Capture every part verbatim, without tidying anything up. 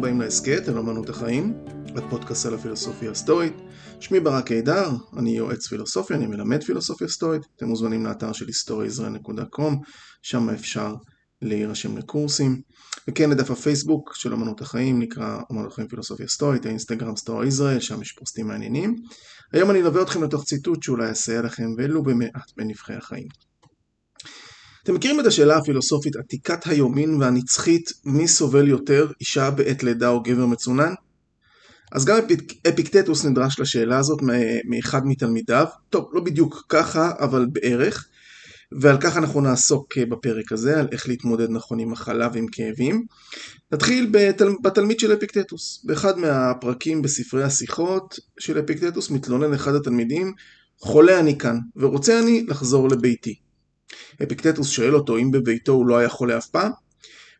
ברוכים באים להסכת על אמנות החיים, הפודקאסט על הפילוסופיה הסטואית. שמי ברק אידר, אני יועץ פילוסופיה, אני מלמד פילוסופיה סטואית. אתם מוזמנים לאתר של סטורי ישראל נקודה קום, שם אפשר להירשם לקורסים. וכן, לדף הפייסבוק של אמנות החיים, נקרא אמנות החיים פילוסופיה סטואית, האינסטגרם סטואי ישראל, שם יש פוסטים מעניינים. היום אני אלווה אתכם לתוך ציטוט שאולי יסייע לכם ולו במעט בנבחי החיים. אתם מכירים את השאלה הפילוסופית עתיקת היומין והנצחית, מי סובל יותר, אישה בעת לידה או גבר מצונן? אז גם אפיקטטוס נדרש לשאלה הזאת מאחד מתלמידיו, טוב, לא בדיוק ככה, אבל בערך, ועל כך אנחנו נעסוק בפרק הזה, על איך להתמודד נכון עם מחלה ועם כאבים. נתחיל בתל... בתלמיד של אפיקטטוס. באחד מהפרקים בספרי השיחות של אפיקטטוס מתלונן אחד התלמידים, חולה אני כאן, ורוצה אני לחזור לביתי. אפיקטטוס שואל אותו אם בביתו הוא לא היה חולה אף פעם.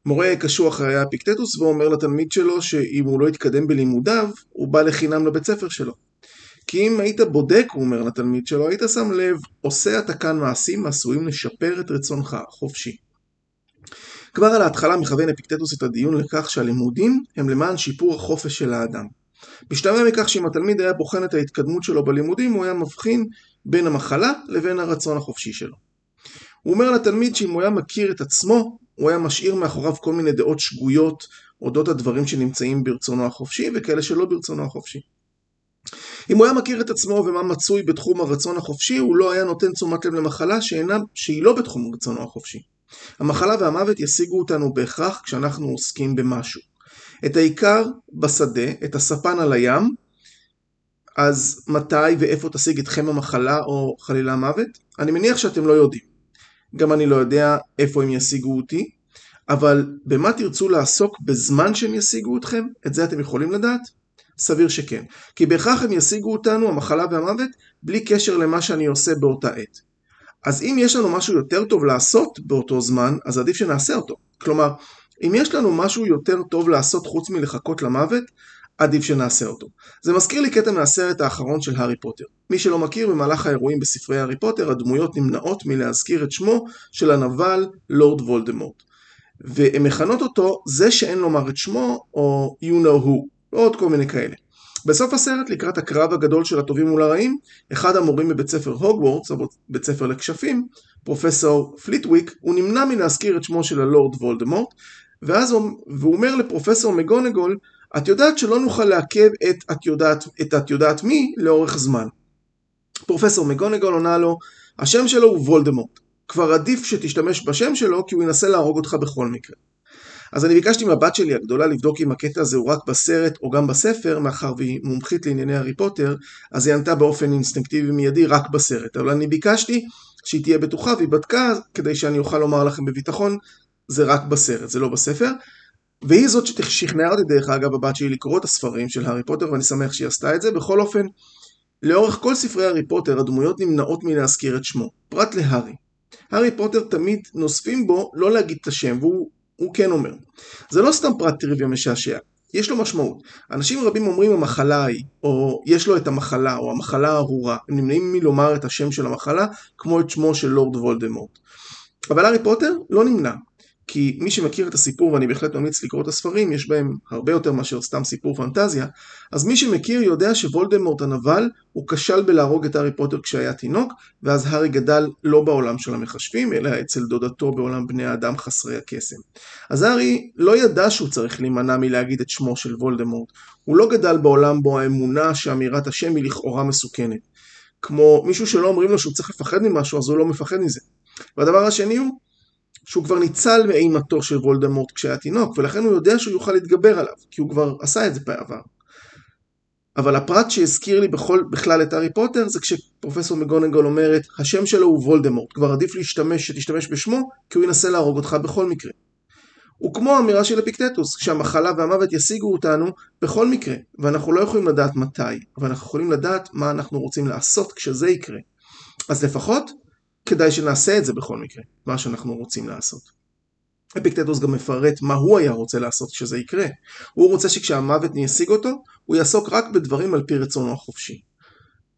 מורה קשור אחרי אפיקטטוס ואומר לתלמיד שלו שאם הוא לא יתקדם בלימודיו, הוא בא לחינם לבית ספר שלו. כי אם היית בודק, הוא אומר לתלמיד שלו, היית שם לב, עושה אתה כאן מעשים עשויים לשפר את רצונך חופשי. כבר על ההתחלה מכוון אפיקטטוס את הדיון לכך שהלימודים הם למען שיפור החופש של האדם. משתמע מכך שאם התלמיד היה בוחן את ההתקדמות שלו בלימודים, הוא היה מבחין בין המחלה לבין הרצון החופשי שלו. הוא אומר לתלמיד שאם הוא היה מכיר את עצמו, הוא היה משאיר מאחוריו כל מיני דעות שגויות, אודות הדברים שנמצאים ברצונו החופשי, וכאלה שלא ברצונו החופשי. אם הוא היה מכיר את עצמו ומה מצוי בתחום הרצון החופשי, הוא לא היה נותן תשומת לב למחלה שאינה, שהיא לא בתחום רצונו החופשי. המחלה והמוות ישיגו אותנו בהכרח כשאנחנו עוסקים במשהו. את העיקר בשדה, את הספן על הים, אז מתי ואיפה תשיג אתכם המחלה או חלילה המוות? אני מניח שאתם לא יודעים. גם אני לא יודע איפה הם ישיגו אותי, אבל במה תרצו לעסוק בזמן שהם ישיגו אתכם? את זה אתם יכולים לדעת? סביר שכן. כי בהכרח הם ישיגו אותנו, המחלה והמוות, בלי קשר למה שאני עושה באותה עת. אז אם יש לנו משהו יותר טוב לעשות באותו זמן, אז עדיף שנעשה אותו. כלומר, אם יש לנו משהו יותר טוב לעשות חוץ מלחכות למוות, עדיף שנעשה אותו. זה מזכיר לי קטע מהסרט האחרון של הארי פוטר. מי שלא מכיר, במהלך האירועים בספרי הארי פוטר, הדמויות נמנעות מלהזכיר את שמו של הנבל לורד וולדמורט. והן מכנות אותו זה שאין לומר את שמו, או you know who, ועוד כל מיני כאלה. בסוף הסרט, לקראת הקרב הגדול של הטובים מול הרעים, אחד המורים בבית ספר הוגוורטס, בית ספר לכשפים, פרופסור פליטוויק, הוא נמנע מלהזכיר את שמו של הלורד וולדמורט, ואז הוא, והוא אומר לפרופסור מגונגול, את יודעת שלא נוכל לעכב את את יודעת, את את יודעת מי לאורך זמן. פרופסור מגונגול עונה לו, השם שלו הוא וולדמורט. כבר עדיף שתשתמש בשם שלו כי הוא ינסה להרוג אותך בכל מקרה. אז אני ביקשתי מהבת שלי הגדולה לבדוק אם הקטע הזה הוא רק בסרט או גם בספר, מאחר והיא מומחית לענייני הארי פוטר, אז היא ענתה באופן אינסטינקטיבי מיידי רק בסרט. אבל אני ביקשתי שהיא תהיה בטוחה והיא בדקה כדי שאני אוכל לומר לכם בביטחון, זה רק בסרט, זה לא בספר. והיא זאת ששכנעה אותי דרך אגב הבת שלי לקרוא את הספרים של הארי פוטר, ואני שמח שהיא עשתה את זה. בכל אופן, לאורך כל ספרי הארי פוטר, הדמויות נמנעות מלהזכיר את שמו, פרט להארי. הארי פוטר תמיד נוספים בו לא להגיד את השם, והוא כן אומר. זה לא סתם פרט טריוויה משעשע, יש לו משמעות. אנשים רבים אומרים המחלה היא, או יש לו את המחלה, או המחלה הארורה. הם נמנעים מלומר את השם של המחלה, כמו את שמו של לורד וולדמורט. אבל הארי פוטר לא נמנע. כי מי שמכיר את הסיפור, ואני בהחלט ממליץ לקרוא את הספרים, יש בהם הרבה יותר מאשר סתם סיפור פנטזיה, אז מי שמכיר יודע שוולדמורט הנבל, הוא כשל בלהרוג את הארי פוטר כשהיה תינוק, ואז הארי גדל לא בעולם של המחשבים, אלא אצל דודתו בעולם בני האדם חסרי הקסם. אז הארי לא ידע שהוא צריך להימנע מלהגיד את שמו של וולדמורט, הוא לא גדל בעולם בו האמונה שאמירת השם היא לכאורה מסוכנת. כמו מישהו שלא אומרים לו שהוא צריך לפחד ממשהו, אז הוא לא מפחד מזה. והדבר השני הוא, שהוא כבר ניצל מאימתו של וולדמורט כשהיה תינוק, ולכן הוא יודע שהוא יוכל להתגבר עליו, כי הוא כבר עשה את זה בעבר. אבל הפרט שהזכיר לי בכל, בכלל את הארי פוטר, זה כשפרופסור מגונגול אומרת, השם שלו הוא וולדמורט, כבר עדיף להשתמש, שתשתמש בשמו, כי הוא ינסה להרוג אותך בכל מקרה. וכמו האמירה של אפיקטטוס, כשהמחלה והמוות ישיגו אותנו בכל מקרה, ואנחנו לא יכולים לדעת מתי, אבל אנחנו יכולים לדעת מה אנחנו רוצים לעשות כשזה יקרה. אז לפחות, כדאי שנעשה את זה בכל מקרה, מה שאנחנו רוצים לעשות. אפיקטטוס גם מפרט מה הוא היה רוצה לעשות כשזה יקרה. הוא רוצה שכשהמוות ישיג אותו, הוא יעסוק רק בדברים על פי רצונו החופשי.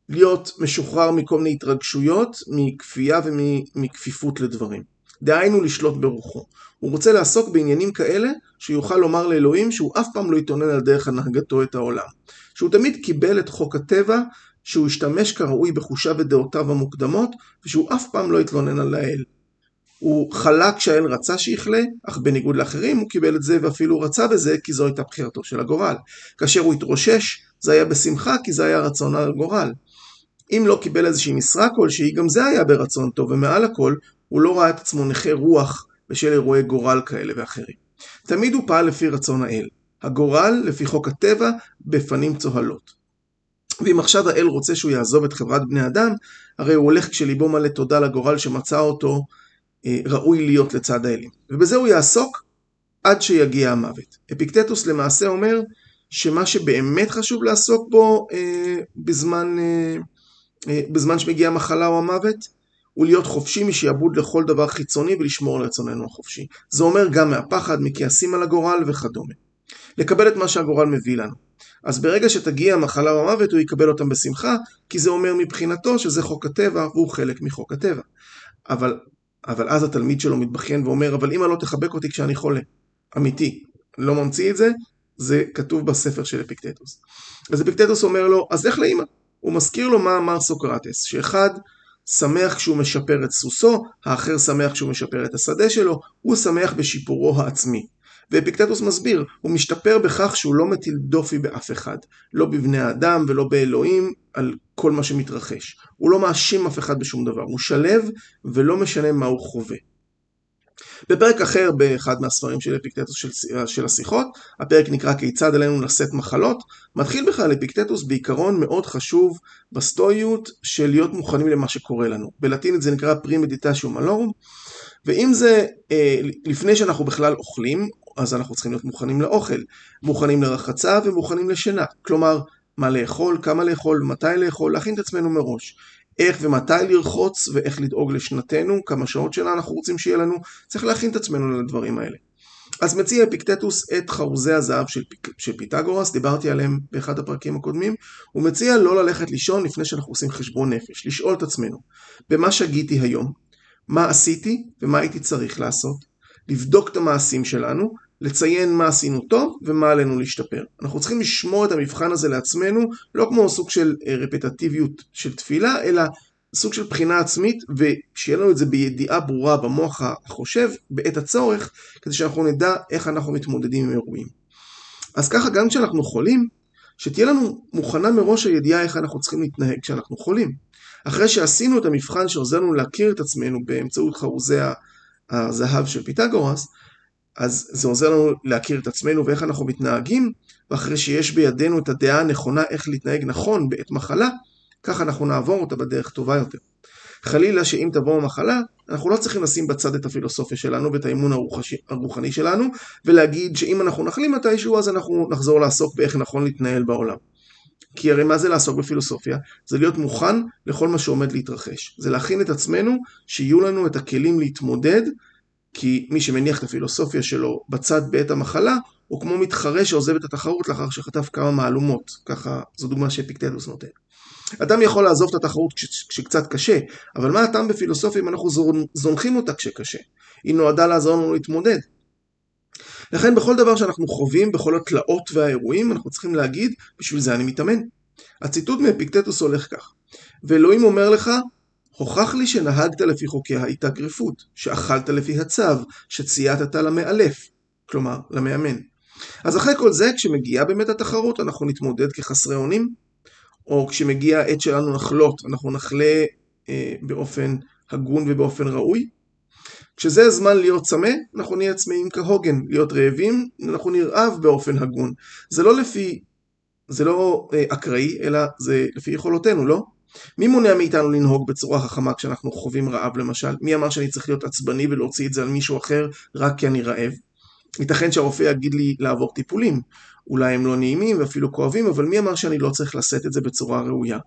להיות משוחרר מכל מיני התרגשויות, מכפייה ומכפיפות לדברים. דהיינו לשלוט ברוחו. הוא רוצה לעסוק בעניינים כאלה שיוכל לומר לאלוהים שהוא אף פעם לא יתונן על דרך הנהגתו את העולם. שהוא תמיד קיבל את חוק הטבע, שהוא השתמש כראוי בחושיו ודעותיו המוקדמות, ושהוא אף פעם לא יתלונן על האל. הוא חלק שהאל רצה שיחלה, אך בניגוד לאחרים הוא קיבל את זה ואפילו רצה בזה כי זו הייתה בחירתו של הגורל. כאשר הוא התרושש, זה היה בשמחה כי זה היה רצון הגורל. אם לא קיבל איזושהי משרה כלשהי, גם זה היה ברצון טוב, ומעל הכל הוא לא ראה את עצמו נכה רוח בשל אירועי גורל כאלה ואחרים. תמיד הוא פעל לפי רצון האל. הגורל, לפי חוק הטבע, בפנים צוהלות. ואם עכשיו האל רוצה שהוא יעזוב את חברת בני אדם, הרי הוא הולך כשליבו מלא תודה לגורל שמצא אותו אה, ראוי להיות לצד האלים. ובזה הוא יעסוק עד שיגיע המוות. אפיקטטוס למעשה אומר שמה שבאמת חשוב לעסוק בו אה, בזמן, אה, אה, בזמן שמגיעה מחלה או המוות, הוא להיות חופשי משיעבוד לכל דבר חיצוני ולשמור על רצוננו החופשי. זה אומר גם מהפחד, מכעסים על הגורל וכדומה. לקבל את מה שהגורל מביא לנו. אז ברגע שתגיע המחלה והמוות הוא יקבל אותם בשמחה, כי זה אומר מבחינתו שזה חוק הטבע והוא חלק מחוק הטבע. אבל, אבל אז התלמיד שלו מתבחין ואומר, אבל אמא לא תחבק אותי כשאני חולה. אמיתי, לא ממציא את זה, זה כתוב בספר של אפיקטטוס. אז אפיקטטוס אומר לו, אז לך לאמא. הוא מזכיר לו מה אמר סוקרטס, שאחד שמח כשהוא משפר את סוסו, האחר שמח כשהוא משפר את השדה שלו, הוא שמח בשיפורו העצמי. ואפיקטטוס מסביר, הוא משתפר בכך שהוא לא מטיל דופי באף אחד, לא בבני האדם ולא באלוהים על כל מה שמתרחש. הוא לא מאשים אף אחד בשום דבר, הוא שלב ולא משנה מה הוא חווה. בפרק אחר באחד מהספרים של אפיקטטוס של, של השיחות, הפרק נקרא כיצד עלינו לשאת מחלות, מתחיל בכלל אפיקטטוס בעיקרון מאוד חשוב בסטואיות של להיות מוכנים למה שקורה לנו. בלטינית זה נקרא Premeditatio Malorum, ואם זה אה, לפני שאנחנו בכלל אוכלים, אז אנחנו צריכים להיות מוכנים לאוכל, מוכנים לרחצה ומוכנים לשינה. כלומר, מה לאכול, כמה לאכול, מתי לאכול, להכין את עצמנו מראש. איך ומתי לרחוץ ואיך לדאוג לשנתנו, כמה שעות שלה אנחנו רוצים שיהיה לנו, צריך להכין את עצמנו לדברים האלה. אז מציע אפיקטטוס את חרוזי הזהב של, פיק, של פיתגורס, דיברתי עליהם באחד הפרקים הקודמים, הוא מציע לא ללכת לישון לפני שאנחנו עושים חשבון נפש, לשאול את עצמנו, במה שגיתי היום, מה עשיתי ומה הייתי צריך לעשות, לבדוק את המעשים שלנו, לציין מה עשינו טוב ומה עלינו להשתפר. אנחנו צריכים לשמור את המבחן הזה לעצמנו, לא כמו סוג של רפטטיביות של תפילה, אלא סוג של בחינה עצמית, ושיהיה לנו את זה בידיעה ברורה במוח החושב, בעת הצורך, כדי שאנחנו נדע איך אנחנו מתמודדים עם אירועים. אז ככה גם כשאנחנו חולים, שתהיה לנו מוכנה מראש הידיעה איך אנחנו צריכים להתנהג כשאנחנו חולים. אחרי שעשינו את המבחן שעוזר לנו להכיר את עצמנו באמצעות חרוזי הזהב של פיתגורס, אז זה עוזר לנו להכיר את עצמנו ואיך אנחנו מתנהגים, ואחרי שיש בידינו את הדעה הנכונה איך להתנהג נכון בעת מחלה, כך אנחנו נעבור אותה בדרך טובה יותר. חלילה שאם תבוא המחלה, אנחנו לא צריכים לשים בצד את הפילוסופיה שלנו ואת האימון הרוחני שלנו, ולהגיד שאם אנחנו נחלים מתישהו, אז אנחנו נחזור לעסוק באיך נכון להתנהל בעולם. כי הרי מה זה לעסוק בפילוסופיה? זה להיות מוכן לכל מה שעומד להתרחש. זה להכין את עצמנו שיהיו לנו את הכלים להתמודד, כי מי שמניח את הפילוסופיה שלו בצד בעת המחלה, הוא כמו מתחרה שעוזב את התחרות לאחר שחטף כמה מהלומות. ככה, זו דוגמה שאפיקטטוס נותן. אדם יכול לעזוב את התחרות כש- כשקצת קשה, אבל מה הטעם בפילוסופיה אם אנחנו זונחים אותה כשקשה? היא נועדה לעזור לנו להתמודד. לכן בכל דבר שאנחנו חווים, בכל התלאות והאירועים, אנחנו צריכים להגיד, בשביל זה אני מתאמן. הציטוט מאפיקטטוס הולך כך. ואלוהים אומר לך, הוכח לי שנהגת לפי חוקי ההתאגרפות, שאכלת לפי הצו, שצייתת למאלף, כלומר למאמן. אז אחרי כל זה, כשמגיעה באמת התחרות, אנחנו נתמודד כחסרי אונים, או כשמגיעה העת שלנו נחלות, אנחנו נחלה אה, באופן הגון ובאופן ראוי. כשזה הזמן להיות צמא, אנחנו נהיה צמאים כהוגן, להיות רעבים, אנחנו נרעב באופן הגון. זה לא לפי, זה לא אה, אקראי, אלא זה לפי יכולותינו, לא? מי מונע מאיתנו לנהוג בצורה חכמה כשאנחנו חווים רעב למשל? מי אמר שאני צריך להיות עצבני ולהוציא את זה על מישהו אחר רק כי אני רעב? ייתכן שהרופא יגיד לי לעבור טיפולים. אולי הם לא נעימים ואפילו כואבים, אבל מי אמר שאני לא צריך לשאת את זה בצורה ראויה?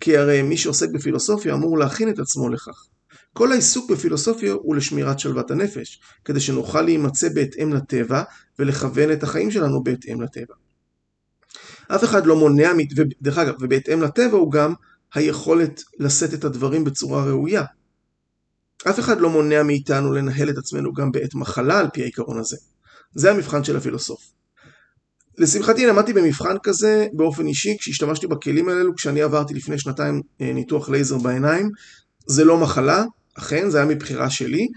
כי הרי מי שעוסק בפילוסופיה אמור להכין את עצמו לכך. כל העיסוק בפילוסופיה הוא לשמירת שלוות הנפש, כדי שנוכל להימצא בהתאם לטבע ולכוון את החיים שלנו בהתאם לטבע. אף אחד לא מונע, דרך אגב, ובהתאם לטבע הוא גם היכולת לשאת את הדברים בצורה ראויה. אף אחד לא מונע מאיתנו לנהל את עצמנו גם בעת מחלה על פי העיקרון הזה. זה המבחן של הפילוסוף. לשמחתי למדתי במבחן כזה באופן אישי כשהשתמשתי בכלים האלו כשאני עברתי לפני שנתיים ניתוח לייזר בעיניים. זה לא מחלה, אכן, זה היה מבחירה שלי,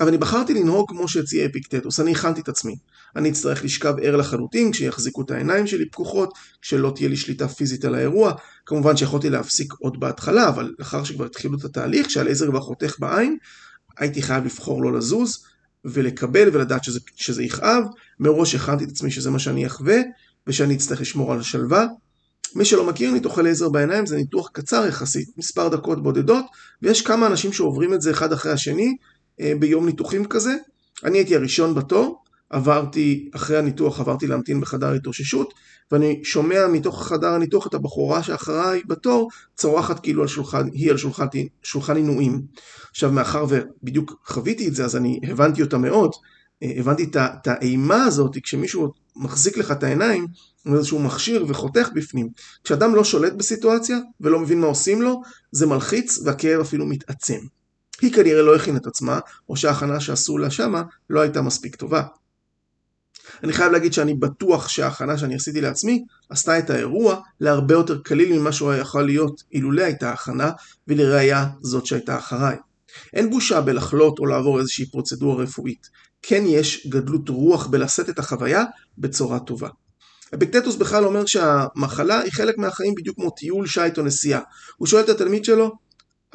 אבל אני בחרתי לנהוג כמו שהציע אפיקטטוס, אני הכנתי את עצמי. אני אצטרך לשכב ער לחלוטין כשיחזיקו את העיניים שלי פקוחות, כשלא תהיה לי שליטה פיזית על האירוע. כמובן שיכולתי להפסיק עוד בהתחלה, אבל לאחר שכבר התחילו את התהליך, שהלייזר כבר חותך בעין, הייתי חייב לבחור לא לזוז ולקבל ולדעת שזה, שזה יכאב. מראש הכנתי את עצמי שזה מה שאני אחווה ושאני אצטרך לשמור על השלווה. מי שלא מכיר, ניתוח לייזר בעיניים זה ניתוח קצר יחסית, מספר דקות בודדות, ויש כמה אנשים שעוברים את זה אחד אחרי השני ביום ניתוחים כזה. אני הייתי הראשון בתור, עברתי, אחרי הניתוח עברתי להמתין בחדר התאוששות, ואני שומע מתוך חדר הניתוח את הבחורה שאחריי בתור צורחת כאילו על שולחן, היא על שולחן, שולחן עינויים. עכשיו, מאחר ובדיוק חוויתי את זה, אז אני הבנתי אותה מאוד, הבנתי את האימה הזאת, כשמישהו מחזיק לך את העיניים, איזשהו מכשיר וחותך בפנים. כשאדם לא שולט בסיטואציה ולא מבין מה עושים לו, זה מלחיץ והכאב אפילו מתעצם. היא כנראה לא הכין את עצמה, או שההכנה שעשו לה שמה לא הייתה מספיק טובה. אני חייב להגיד שאני בטוח שההכנה שאני עשיתי לעצמי עשתה את האירוע להרבה יותר קליל ממה שהוא יכול להיות אילולא הייתה ההכנה, ולראיה זאת שהייתה אחריי. אין בושה בלחלות או לעבור איזושהי פרוצדורה רפואית. כן יש גדלות רוח בלשאת את החוויה בצורה טובה. אפיקטטוס בכלל אומר שהמחלה היא חלק מהחיים בדיוק כמו טיול, שייט או נסיעה. הוא שואל את התלמיד שלו,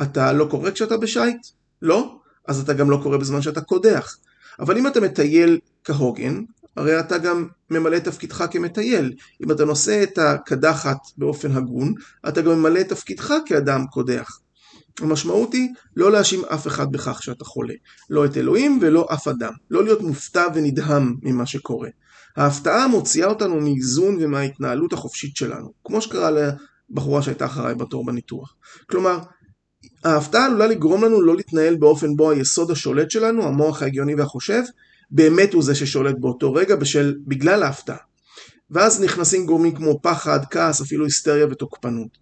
אתה לא קורא כשאתה בשייט? לא? אז אתה גם לא קורא בזמן שאתה קודח. אבל אם אתה מטייל כהוגן, הרי אתה גם ממלא את תפקידך כמטייל. אם אתה נושא את הקדחת באופן הגון, אתה גם ממלא את תפקידך כאדם קודח. המשמעות היא לא להאשים אף אחד בכך שאתה חולה. לא את אלוהים ולא אף אדם. לא להיות מופתע ונדהם ממה שקורה. ההפתעה מוציאה אותנו מאיזון ומההתנהלות החופשית שלנו, כמו שקרה לבחורה שהייתה אחריי בתור בניתוח. כלומר, ההפתעה עלולה לגרום לנו לא להתנהל באופן בו היסוד השולט שלנו, המוח ההגיוני והחושב, באמת הוא זה ששולט באותו רגע בשל, בגלל ההפתעה. ואז נכנסים גורמים כמו פחד, כעס, אפילו היסטריה ותוקפנות.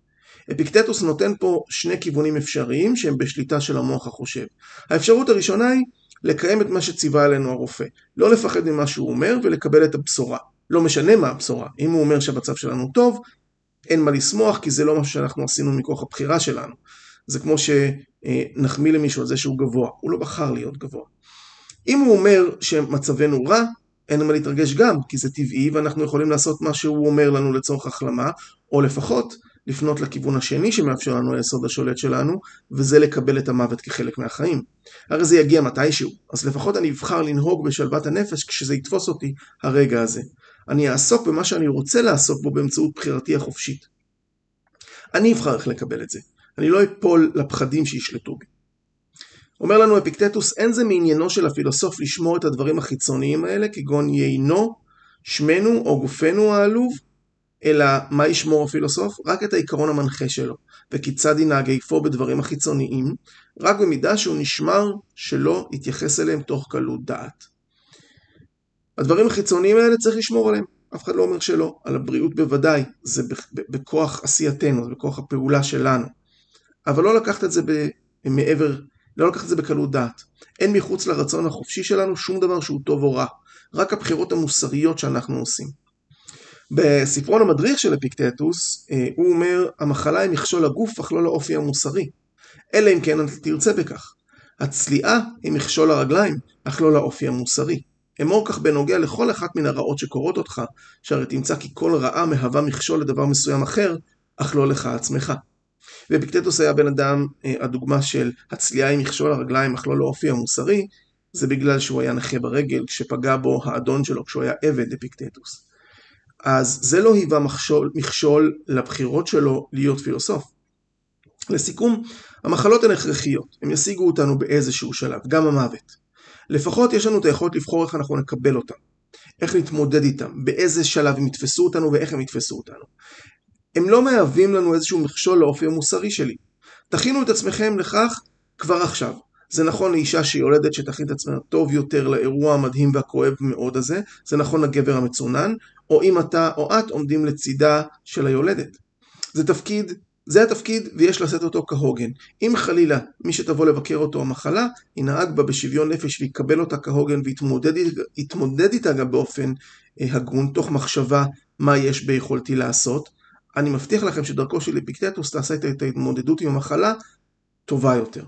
אפיקטטוס נותן פה שני כיוונים אפשריים שהם בשליטה של המוח החושב. האפשרות הראשונה היא לקיים את מה שציווה עלינו הרופא. לא לפחד ממה שהוא אומר ולקבל את הבשורה. לא משנה מה הבשורה. אם הוא אומר שהמצב שלנו טוב, אין מה לשמוח כי זה לא משהו שאנחנו עשינו מכוח הבחירה שלנו. זה כמו שנחמיא למישהו על זה שהוא גבוה. הוא לא בחר להיות גבוה. אם הוא אומר שמצבנו רע, אין מה להתרגש גם כי זה טבעי ואנחנו יכולים לעשות מה שהוא אומר לנו לצורך החלמה, או לפחות לפנות לכיוון השני שמאפשר לנו היסוד השולט שלנו, וזה לקבל את המוות כחלק מהחיים. הרי זה יגיע מתישהו, אז לפחות אני אבחר לנהוג בשלוות הנפש כשזה יתפוס אותי הרגע הזה. אני אעסוק במה שאני רוצה לעסוק בו באמצעות בחירתי החופשית. אני אבחר איך לקבל את זה. אני לא אפול לפחדים שישלטו בי. אומר לנו אפיקטטוס, אין זה מעניינו של הפילוסוף לשמור את הדברים החיצוניים האלה, כגון יינו, שמנו או גופנו העלוב, אלא מה ישמור הפילוסוף? רק את העיקרון המנחה שלו, וכיצד ינהג איפה בדברים החיצוניים, רק במידה שהוא נשמר שלא יתייחס אליהם תוך קלות דעת. הדברים החיצוניים האלה צריך לשמור עליהם, אף אחד לא אומר שלא, על הבריאות בוודאי, זה בכוח עשייתנו, זה בכוח הפעולה שלנו, אבל לא לקחת את זה מעבר, לא לקחת את זה בקלות דעת. אין מחוץ לרצון החופשי שלנו שום דבר שהוא טוב או רע, רק הבחירות המוסריות שאנחנו עושים. בספרון המדריך של אפיקטטוס, הוא אומר, המחלה היא מכשול הגוף, אך לא לאופי המוסרי. אלא אם כן תרצה בכך. הצליעה היא מכשול הרגליים, אך לא לאופי המוסרי. אמור כך בנוגע לכל אחת מן הרעות שקורות אותך, שהרי תמצא כי כל רעה מהווה מכשול לדבר מסוים אחר, אך לא לך עצמך. ואפיקטטוס היה בן אדם, הדוגמה של הצליעה היא מכשול הרגליים, אך לא לאופי המוסרי, זה בגלל שהוא היה נכה ברגל, כשפגע בו האדון שלו, כשהוא היה עבד אפיקטטוס. אז זה לא היווה מכשול, מכשול לבחירות שלו להיות פילוסוף. לסיכום, המחלות הן הכרחיות, הם ישיגו אותנו באיזשהו שלב, גם המוות. לפחות יש לנו את היכולת לבחור איך אנחנו נקבל אותם, איך נתמודד איתם, באיזה שלב הם יתפסו אותנו ואיך הם יתפסו אותנו. הם לא מהווים לנו איזשהו מכשול לאופי המוסרי שלי. תכינו את עצמכם לכך כבר עכשיו. זה נכון לאישה שיולדת שתכין את עצמנו טוב יותר לאירוע המדהים והכואב מאוד הזה, זה נכון לגבר המצונן, או אם אתה או את עומדים לצידה של היולדת. זה תפקיד, זה התפקיד ויש לשאת אותו כהוגן. אם חלילה מי שתבוא לבקר אותו המחלה, ינהג בה בשוויון נפש ויקבל אותה כהוגן ויתמודד איתה גם באופן הגון, תוך מחשבה מה יש ביכולתי לעשות. אני מבטיח לכם שדרכו של אפיקטטוס תעשה את ההתמודדות עם המחלה טובה יותר.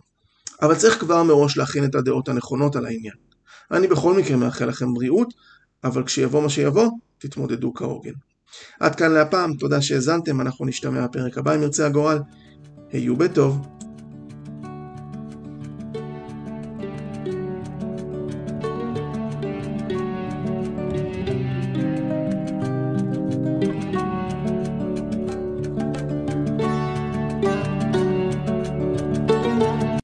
אבל צריך כבר מראש להכין את הדעות הנכונות על העניין. אני בכל מקרה מאחל לכם בריאות, אבל כשיבוא מה שיבוא, תתמודדו כהוגן. עד כאן להפעם, תודה שהזנתם, אנחנו נשתמע בפרק הבא אם ירצה הגורל. היו בטוב.